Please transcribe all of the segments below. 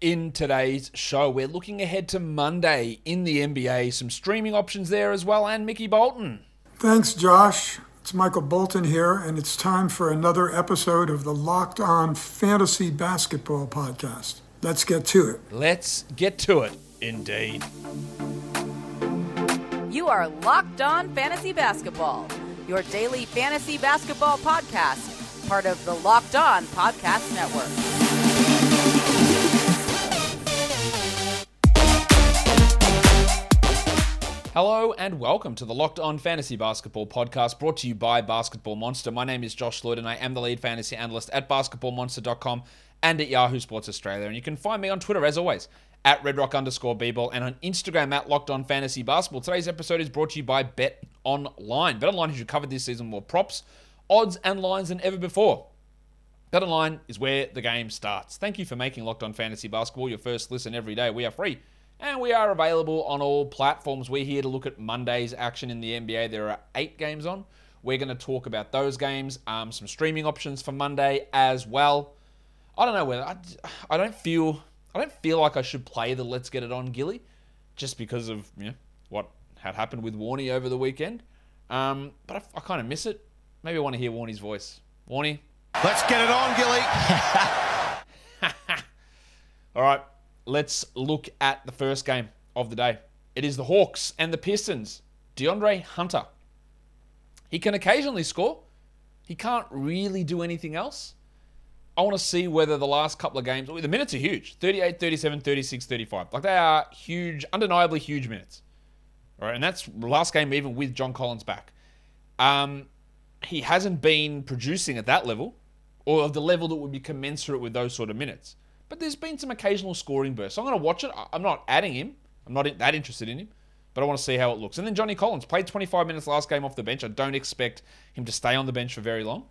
in today's show. We're looking ahead to Monday in the NBA, some streaming options there as well, and Mickey Bolton. Thanks, Josh. It's Michael Bolton here, and it's time for another episode of the Locked On Fantasy Basketball Podcast. Let's get to it. Let's get to it, indeed. You are Locked On Fantasy Basketball, your daily fantasy basketball podcast, part of the Locked On Podcast Network. Hello and welcome to the Locked On Fantasy Basketball Podcast, brought to you by Basketball Monster. My name is Josh Lloyd and I am the lead fantasy analyst at basketballmonster.com and at Yahoo Sports Australia. And you can find me on Twitter, as always, at @redrock_bball and on Instagram at Locked On Fantasy Basketball. Today's episode is brought to you by Bet Online. Bet Online has you covered this season more props, odds and lines than ever before. Bet Online is where the game starts. Thank you for making Locked On Fantasy Basketball your first listen every day. We are free. And we are available on all platforms. We're here to look at Monday's action in the NBA. There are 8 games on. We're going to talk about those games, some streaming options for Monday as well. I don't know whether I don't feel like I should play the Let's Get It On Gilly, just because of what had happened with Warnie over the weekend. But I kind of miss it. Maybe I want to hear Warnie's voice. Warnie, let's get it on, Gilly. All right. Let's look at the first game of the day. It is the Hawks and the Pistons. DeAndre Hunter. He can occasionally score. He can't really do anything else. I want to see whether the last couple of games... The minutes are huge. 38, 37, 36, 35. Like, they are huge, undeniably huge minutes. All right, and that's last game even with John Collins back. He hasn't been producing at that level, or of the level that would be commensurate with those sort of minutes. But there's been some occasional scoring bursts. So I'm going to watch it. I'm not adding him. I'm not that interested in him. But I want to see how it looks. And then Johnny Collins played 25 minutes last game off the bench. I don't expect him to stay on the bench for very long.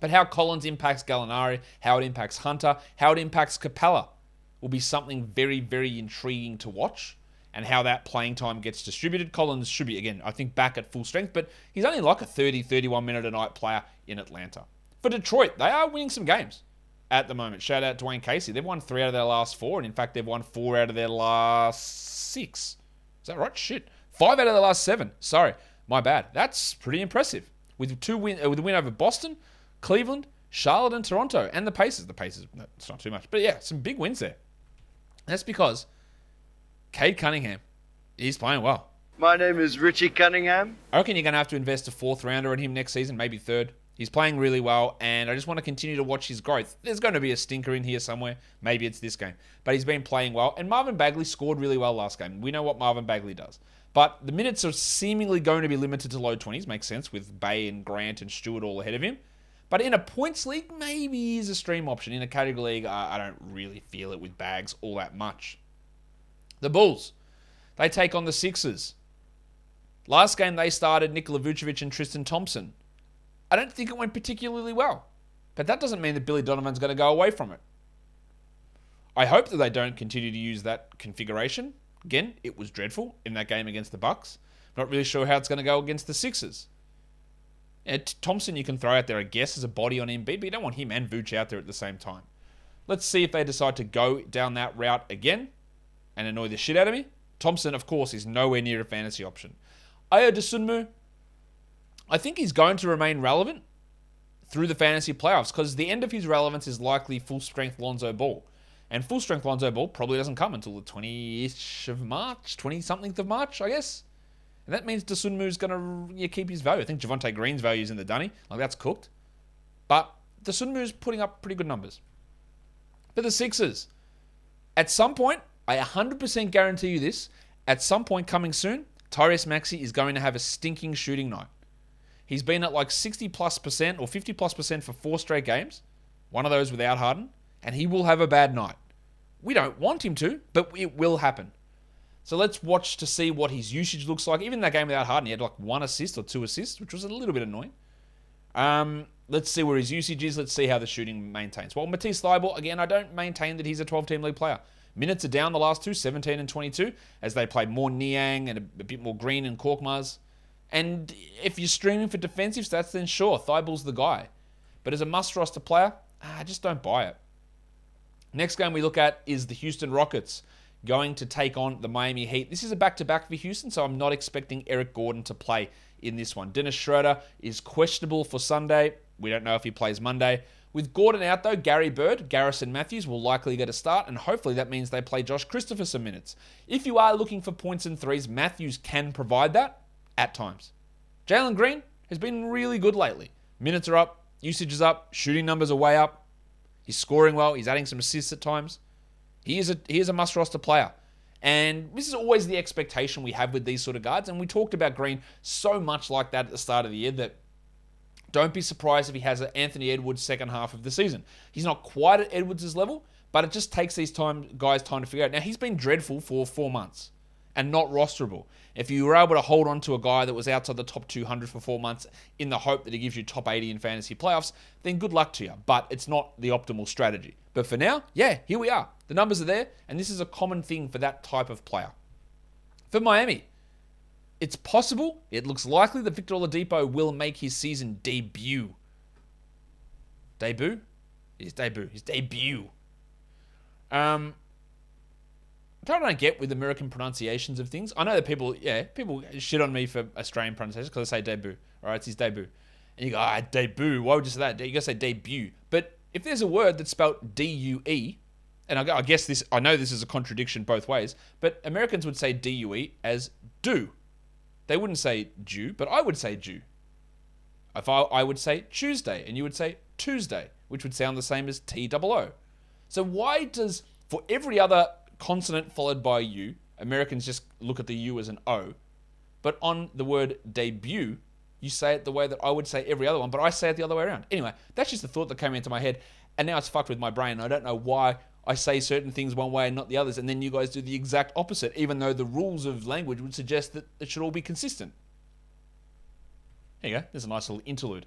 But how Collins impacts Gallinari, how it impacts Hunter, how it impacts Capella will be something very, very intriguing to watch. And how that playing time gets distributed. Collins should be, again, I think back at full strength. But he's only like a 30, 31-minute a night player in Atlanta. For Detroit, they are winning some games at the moment. Shout out Dwayne Casey. They've won 3 out of their last 4, and in fact, they've won 4 out of their last 6. Is that right? Shit. 5 out of their last 7. Sorry. My bad. That's pretty impressive. With a win over Boston, Cleveland, Charlotte, and Toronto, and the Pacers. The Pacers, no, it's not too much. But yeah, some big wins there. That's because Cade Cunningham is playing well. My name is Richie Cunningham. I reckon you're going to have to invest a 4th rounder in him next season, maybe 3rd. He's playing really well, and I just want to continue to watch his growth. There's going to be a stinker in here somewhere. Maybe it's this game. But he's been playing well, and Marvin Bagley scored really well last game. We know what Marvin Bagley does. But the minutes are seemingly going to be limited to low 20s. Makes sense with Bay and Grant and Stewart all ahead of him. But in a points league, maybe he's a stream option. In a category league, I don't really feel it with Bags all that much. The Bulls, they take on the Sixers. Last game, they started Nikola Vucevic and Tristan Thompson. I don't think it went particularly well. But that doesn't mean that Billy Donovan's going to go away from it. I hope that they don't continue to use that configuration. Again, it was dreadful in that game against the Bucks. Not really sure how it's going to go against the Sixers. And Thompson you can throw out there, I guess, as a body on Embiid, but you don't want him and Vooch out there at the same time. Let's see if they decide to go down that route again and annoy the shit out of me. Thompson, of course, is nowhere near a fantasy option. Ayo Dosunmu, I think he's going to remain relevant through the fantasy playoffs because the end of his relevance is likely full-strength Lonzo Ball. And full-strength Lonzo Ball probably doesn't come until the 20-ish of March, 20-something of March, I guess. And that means Dosunmu's going to keep his value. I think Javonte Green's value is in the dunny. Like, that's cooked. But Dosunmu's putting up pretty good numbers. For the Sixers, at some point, I 100% guarantee you this, at some point coming soon, Tyrese Maxey is going to have a stinking shooting night. He's been at like 60+% or 50+% for 4 straight games. One of those without Harden. And he will have a bad night. We don't want him to, but it will happen. So let's watch to see what his usage looks like. Even that game without Harden, he had like 1 assist or 2 assists, which was a little bit annoying. Let's see where his usage is. Let's see how the shooting maintains. Well, Matisse Thybulle, again, I don't maintain that he's a 12-team league player. Minutes are down the last 2, 17 and 22, as they play more Niang and a bit more Green and Korkmaz. And if you're streaming for defensive stats, then sure, Thybulle's the guy. But as a must-roster player, I just don't buy it. Next game we look at is the Houston Rockets going to take on the Miami Heat. This is a back-to-back for Houston, so I'm not expecting Eric Gordon to play in this one. Dennis Schroeder is questionable for Sunday. We don't know if he plays Monday. With Gordon out, though, Gary Bird, Garrison Matthews will likely get a start, and hopefully that means they play Josh Christopher some minutes. If you are looking for points and threes, Matthews can provide that at times. Jalen Green has been really good lately. Minutes are up, usage is up, shooting numbers are way up. He's scoring well, he's adding some assists at times. He is a must-roster player. And this is always the expectation we have with these sort of guards, and we talked about Green so much like that at the start of the year that don't be surprised if he has an Anthony Edwards second half of the season. He's not quite at Edwards' level, but it just takes these guys time to figure out. Now, he's been dreadful for 4 months and not rosterable. If you were able to hold on to a guy that was outside the top 200 for 4 months in the hope that he gives you top 80 in fantasy playoffs, then good luck to you. But it's not the optimal strategy. But for now, yeah, here we are. The numbers are there, and this is a common thing for that type of player. For Miami, it's possible, it looks likely that Victor Oladipo will make his season debut. His debut. I don't get with American pronunciations of things. I know that people shit on me for Australian pronunciations because I say debut. All right, it's his debut. And you go, debut, why would you say that? You got to say debut. But if there's a word that's spelled D-U-E, and I guess this, I know this is a contradiction both ways, but Americans would say D-U-E as do. They wouldn't say Jew, but I would say Jew. If I would say Tuesday, and you would say Tuesday, which would sound the same as T-double-O. So why does, for every other consonant followed by U, Americans just look at the U as an O, but on the word debut, you say it the way that I would say every other one, but I say it the other way around. Anyway, that's just the thought that came into my head, and now it's fucked with my brain. I don't know why I say certain things one way and not the others, and then you guys do the exact opposite, even though the rules of language would suggest that it should all be consistent. There you go. There's a nice little interlude.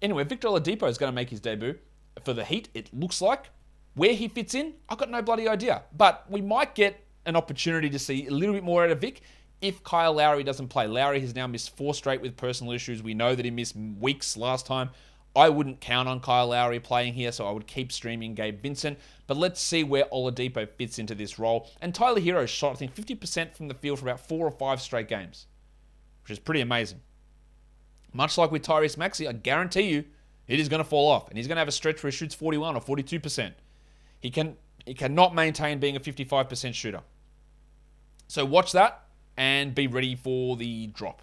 Anyway, Victor Oladipo is going to make his debut for the Heat, it looks like. Where he fits in, I've got no bloody idea. But we might get an opportunity to see a little bit more out of Vic if Kyle Lowry doesn't play. Lowry has now missed 4 straight with personal issues. We know that he missed weeks last time. I wouldn't count on Kyle Lowry playing here, so I would keep streaming Gabe Vincent. But let's see where Oladipo fits into this role. And Tyler Hero shot, I think, 50% from the field for about 4 or 5 straight games, which is pretty amazing. Much like with Tyrese Maxey, I guarantee you it is going to fall off, and he's going to have a stretch where he shoots 41 or 42%. He cannot maintain being a 55% shooter. So watch that and be ready for the drop,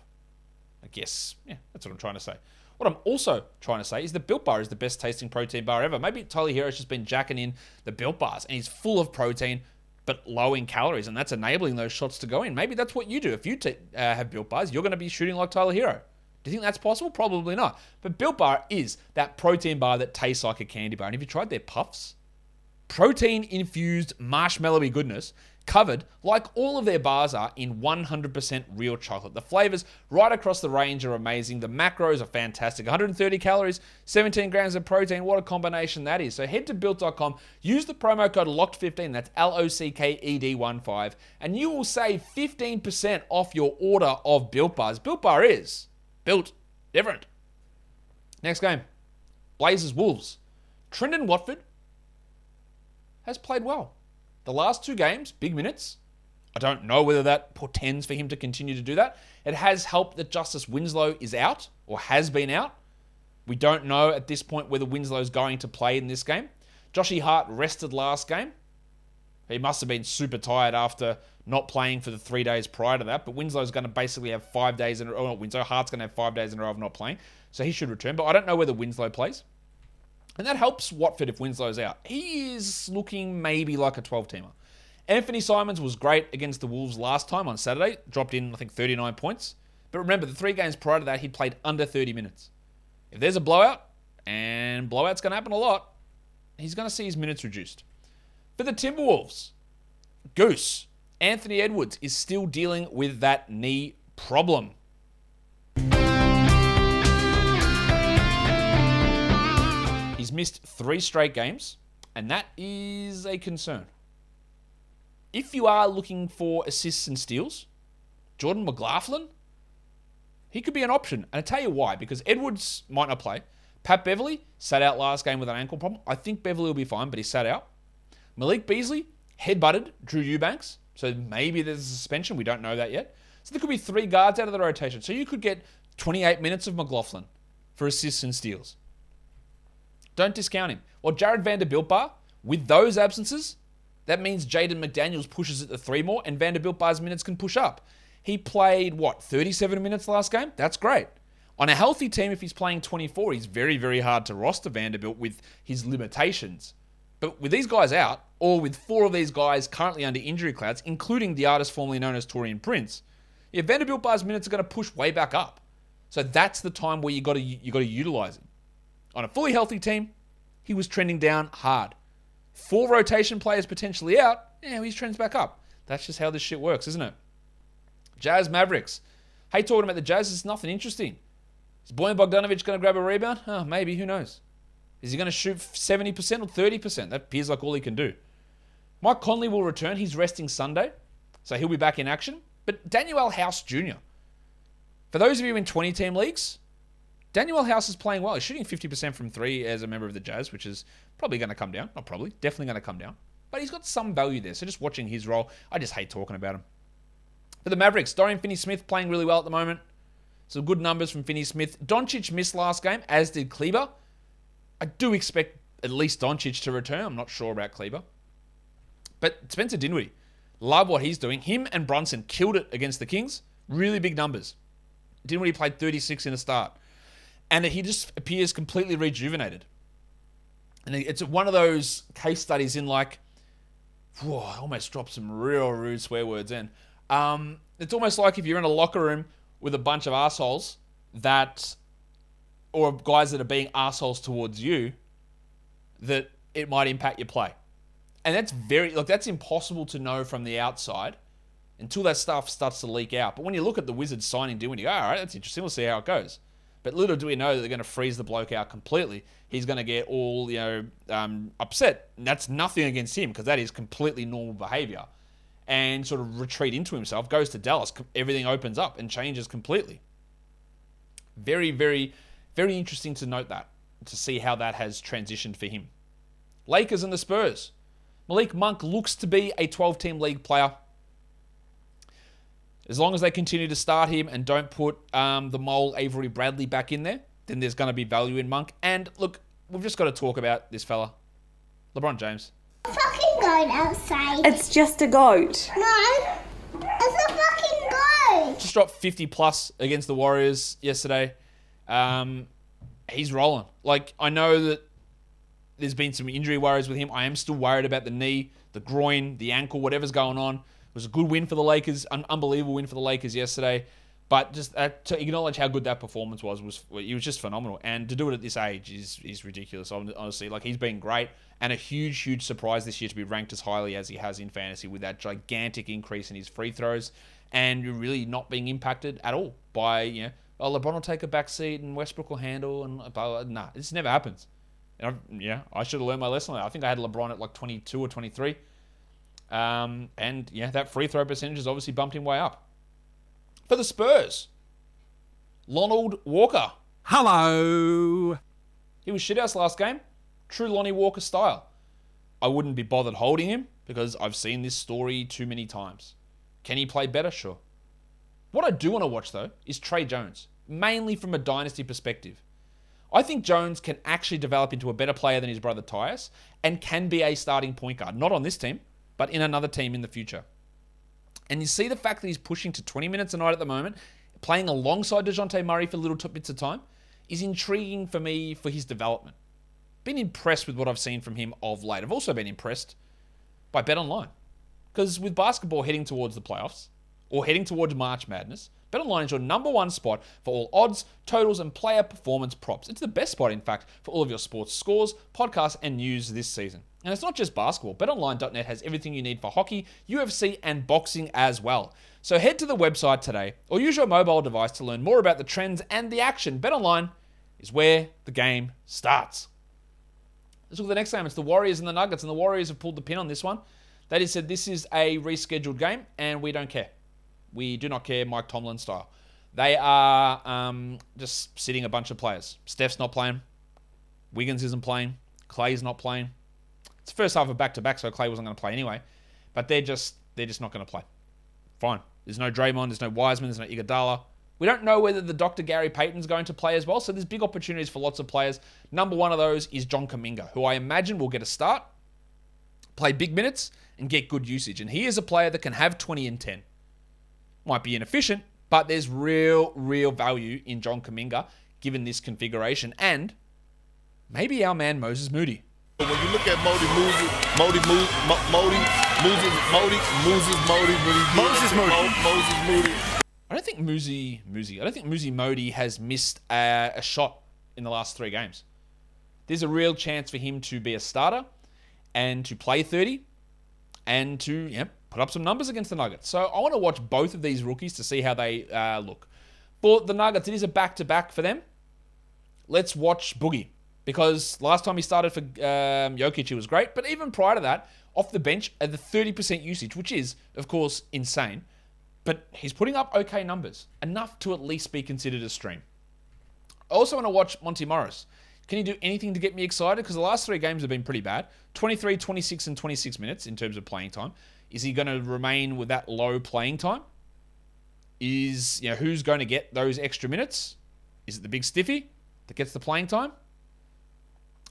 I guess. Yeah, that's what I'm trying to say. What I'm also trying to say is the Built Bar is the best tasting protein bar ever. Maybe Tyler Hero's just been jacking in the Built Bars and he's full of protein but low in calories, and that's enabling those shots to go in. Maybe that's what you do. If you have Built Bars, you're going to be shooting like Tyler Hero. Do you think that's possible? Probably not. But Built Bar is that protein bar that tastes like a candy bar. And have you tried their puffs? Protein-infused marshmallowy goodness covered, like all of their bars are, in 100% real chocolate. The flavors right across the range are amazing. The macros are fantastic. 130 calories, 17 grams of protein. What a combination that is. So head to Built.com, use the promo code LOCKED15, that's L-O-C-K-E-D-1-5, and you will save 15% off your order of Built Bars. Built Bar is built different. Next game, Blazers Wolves. Trendon Watford has played well. The last 2 games, big minutes. I don't know whether that portends for him to continue to do that. It has helped that Justice Winslow is out, or has been out. We don't know at this point whether Winslow's going to play in this game. Joshie Hart rested last game. He must have been super tired after not playing for the 3 days prior to that, but Winslow's going to basically have 5 days in a row. Hart's going to have 5 days in a row of not playing, so he should return, but I don't know whether Winslow plays. And that helps Watford if Winslow's out. He is looking maybe like a 12-teamer. Anthony Simons was great against the Wolves last time on Saturday. Dropped in, I think, 39 points. But remember, the 3 games prior to that, he played under 30 minutes. If there's a blowout, and blowout's going to happen a lot, he's going to see his minutes reduced. For the Timberwolves, Goose, Anthony Edwards is still dealing with that knee problem. He's missed 3 straight games, and that is a concern. If you are looking for assists and steals, Jordan McLaughlin, he could be an option. And I tell you why, because Edwards might not play. Pat Beverley sat out last game with an ankle problem. I think Beverley will be fine, but he sat out. Malik Beasley headbutted Drew Eubanks, so maybe there's a suspension. We don't know that yet. So there could be three guards out of the rotation. So you could get 28 minutes of McLaughlin for assists and steals. Don't discount him. Well, Jared Vanderbilt Bar, with those absences, that means Jaden McDaniels pushes at the three more and Vanderbilt Bar's minutes can push up. He played, 37 minutes last game? That's great. On a healthy team, if he's playing 24, he's very, very hard to roster Vanderbilt with his limitations. But with these guys out, or with four of these guys currently under injury clouds, including the artist formerly known as Taurean Prince, Vanderbilt Bar's minutes are going to push way back up. So that's the time where you got to utilize him. On a fully healthy team, he was trending down hard. Four rotation players potentially out, he's trends back up. That's just how this shit works, isn't it? Jazz Mavericks. Hey, talking about the Jazz, it's nothing interesting. Is Boyan Bogdanovic going to grab a rebound? Maybe, who knows? Is he going to shoot 70% or 30%? That appears like all he can do. Mike Conley will return. He's resting Sunday, so he'll be back in action. But Daniel House Jr., for those of you in 20-team leagues, Daniel House is playing well. He's shooting 50% from three as a member of the Jazz, which is probably going to come down. Not probably, definitely going to come down. But he's got some value there, so just watching his role, I just hate talking about him. For the Mavericks, Dorian Finney-Smith playing really well at the moment. Some good numbers from Finney-Smith. Doncic missed last game, as did Kleber. I do expect at least Doncic to return. I'm not sure about Kleber. But Spencer Dinwiddie, love what he's doing. Him and Brunson killed it against the Kings. Really big numbers. Dinwiddie played 36 in the start. And he just appears completely rejuvenated. And it's one of those case studies in I almost dropped some real rude swear words in. It's almost like if you're in a locker room with a bunch of assholes or guys that are being assholes towards you, that it might impact your play. And that's that's impossible to know from the outside until that stuff starts to leak out. But when you look at the Wizards signing Dinwiddie, you go, all right, that's interesting. We'll see how it goes. But little do we know that they're going to freeze the bloke out completely. He's going to get all upset. And that's nothing against him, because that is completely normal behavior. And sort of retreat into himself, goes to Dallas. Everything opens up and changes completely. Very, very, very interesting to note that, to see how that has transitioned for him. Lakers and the Spurs. Malik Monk looks to be a 12-team league player. As long as they continue to start him and don't put the mole Avery Bradley back in there, then there's going to be value in Monk. And look, we've just got to talk about this fella, LeBron James. A fucking goat outside. It's just a goat. No, it's a fucking goat. Just dropped 50 plus against the Warriors yesterday. He's rolling. I know that there's been some injury worries with him. I am still worried about the knee, the groin, the ankle, whatever's going on. It was a good win for the Lakers, an unbelievable win for the Lakers yesterday. But just to acknowledge how good that performance was just phenomenal. And to do it at this age is ridiculous. Honestly, he's been great, and a huge, huge surprise this year to be ranked as highly as he has in fantasy with that gigantic increase in his free throws, and you're really not being impacted at all by LeBron will take a back seat and Westbrook will handle and blah, blah, blah. Nah, this never happens. And I should have learned my lesson. I think I had LeBron at 22 or 23, that free throw percentage has obviously bumped him way up. For the Spurs, Lonnie Walker. Hello. He was shithouse last game. True Lonnie Walker style. I wouldn't be bothered holding him because I've seen this story too many times. Can he play better? Sure. What I do want to watch, though, is Trey Jones, mainly from a dynasty perspective. I think Jones can actually develop into a better player than his brother Tyus and can be a starting point guard, not on this team, but in another team in the future. And you see the fact that he's pushing to 20 minutes a night at the moment, playing alongside DeJounte Murray for little bits of time, is intriguing for me for his development. Been impressed with what I've seen from him of late. I've also been impressed by Bet Online. Because with basketball heading towards the playoffs, or heading towards March Madness, Bet Online is your number one spot for all odds, totals, and player performance props. It's the best spot, in fact, for all of your sports scores, podcasts, and news this season. And it's not just basketball. BetOnline.net has everything you need for hockey, UFC, and boxing as well. So head to the website today or use your mobile device to learn more about the trends and the action. BetOnline is where the game starts. Let's look at the next game. It's the Warriors and the Nuggets, and the Warriors have pulled the pin on this one. That is said, this is a rescheduled game, and we don't care. We do not care, Mike Tomlin style. They are just sitting a bunch of players. Steph's not playing. Wiggins isn't playing. Clay's not playing. It's the first half of back-to-back, so Clay wasn't going to play anyway. But they're just not going to play. Fine. There's no Draymond. There's no Wiseman. There's no Iguodala. We don't know whether the Dr. Gary Payton's going to play as well, so there's big opportunities for lots of players. Number one of those is John Kuminga, who I imagine will get a start, play big minutes, and get good usage. And he is a player that can have 20 and 10. Might be inefficient, but there's real value in John Kuminga given this configuration. And maybe our man Moses Moody. When you look at Moses Moody. I don't think Moses Moody has missed a shot in the last three games. There's a real chance for him to be a starter and to play 30 and to put up some numbers against the Nuggets. So I want to watch both of these rookies to see how they look. For the Nuggets, it is a back-to-back for them. Let's watch Boogie, because last time he started for Jokic, he was great. But even prior to that, off the bench at the 30% usage, which is, of course, insane. But he's putting up okay numbers, enough to at least be considered a stream. I also want to watch Monty Morris. Can he do anything to get me excited? Because the last three games have been pretty bad. 23, 26, and 26 minutes in terms of playing time. Is he going to remain with that low playing time? Is, you know, who's going to get those extra minutes? Is it the big stiffy that gets the playing time?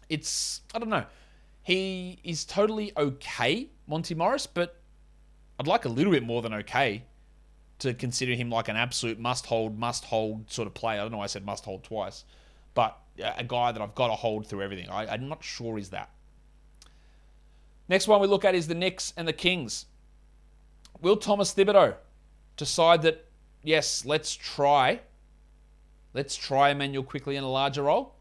It's, I don't know. He is totally okay, Monty Morris, but I'd like a little bit more than okay to consider him like an absolute must-hold sort of player. I don't know why I said must-hold twice, but a guy that I've got to hold through everything. I'm not sure he's that. Next one we look at is the Knicks and the Kings. Will Thomas Thibodeau decide that, yes, let's try Emmanuel quickly in a larger role?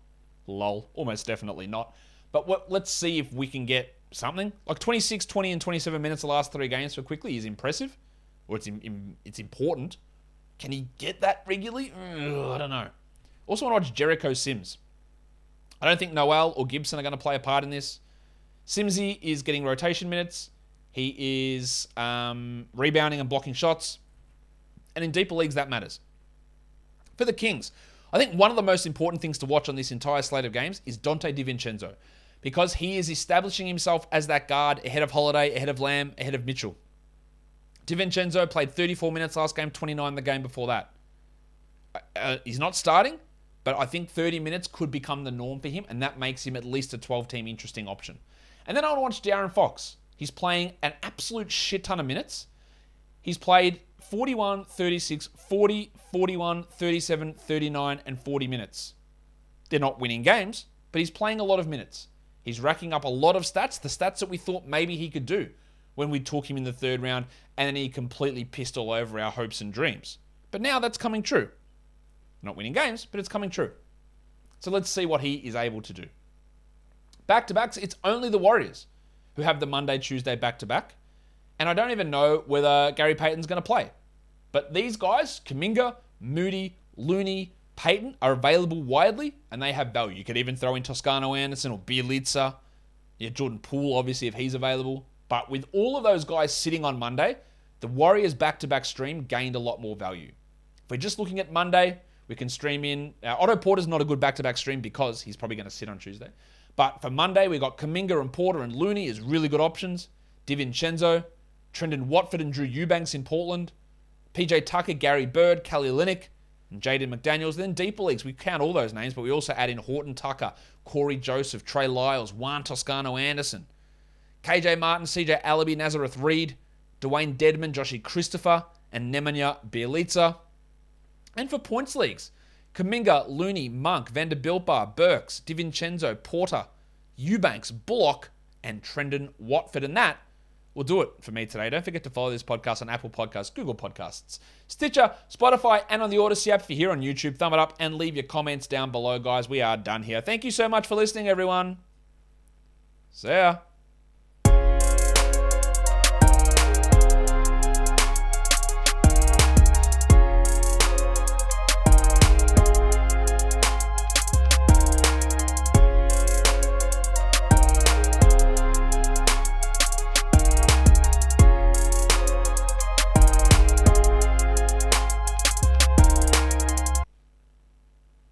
Lol, almost definitely not. But let's see if we can get something. Like 26, 20, and 27 minutes the last three games for Quickly is impressive. Or it's important. Can he get that regularly? I don't know. Also want to watch Jericho Sims. I don't think Noel or Gibson are going to play a part in this. Simsy is getting rotation minutes. He is rebounding and blocking shots. And in deeper leagues, that matters. For the Kings, I think one of the most important things to watch on this entire slate of games is Dante DiVincenzo, because he is establishing himself as that guard ahead of Holiday, ahead of Lamb, ahead of Mitchell. DiVincenzo played 34 minutes last game, 29 the game before that. He's not starting, but I think 30 minutes could become the norm for him, and that makes him at least a 12-team interesting option. And then I want to watch De'Aaron Fox. He's playing an absolute shit ton of minutes. He's played 41, 36, 40, 41, 37, 39, and 40 minutes. They're not winning games, but he's playing a lot of minutes. He's racking up a lot of stats, the stats that we thought maybe he could do when we took him in the third round, and then he completely pissed all over our hopes and dreams. But now that's coming true. Not winning games, but it's coming true. So let's see what he is able to do. Back-to-backs, it's only the Warriors who have the Monday, Tuesday back-to-back. And I don't even know whether Gary Payton's going to play. But these guys, Kuminga, Moody, Looney, Payton, are available widely, and they have value. You could even throw in Toscano Anderson or Bielitsa. Yeah, Jordan Poole, obviously, if he's available. But with all of those guys sitting on Monday, the Warriors back-to-back stream gained a lot more value. If we're just looking at Monday, we can stream in. Otto Porter's not a good back-to-back stream because he's probably going to sit on Tuesday. But for Monday, we've got Kuminga and Porter and Looney as really good options. DiVincenzo, Trendon Watford and Drew Eubanks in Portland. PJ Tucker, Gary Bird, Kelly Olynyk, and Jaden McDaniels. Then deeper leagues, we count all those names, but we also add in Horton Tucker, Corey Joseph, Trey Lyles, Juan Toscano-Anderson, KJ Martin, CJ Alabi, Nazareth Reed, Dwayne Dedman, Joshie Christopher, and Nemanja Bjelica. And for points leagues, Kuminga, Looney, Monk, Vanderbilt Bar, Burks, DiVincenzo, Porter, Eubanks, Bullock, and Trendon Watford. And that will do it for me today. Don't forget to follow this podcast on Apple Podcasts, Google Podcasts, Stitcher, Spotify, and on the Odyssey app. If you're here on YouTube, thumb it up and leave your comments down below, guys. We are done here. Thank you so much for listening, everyone. See ya.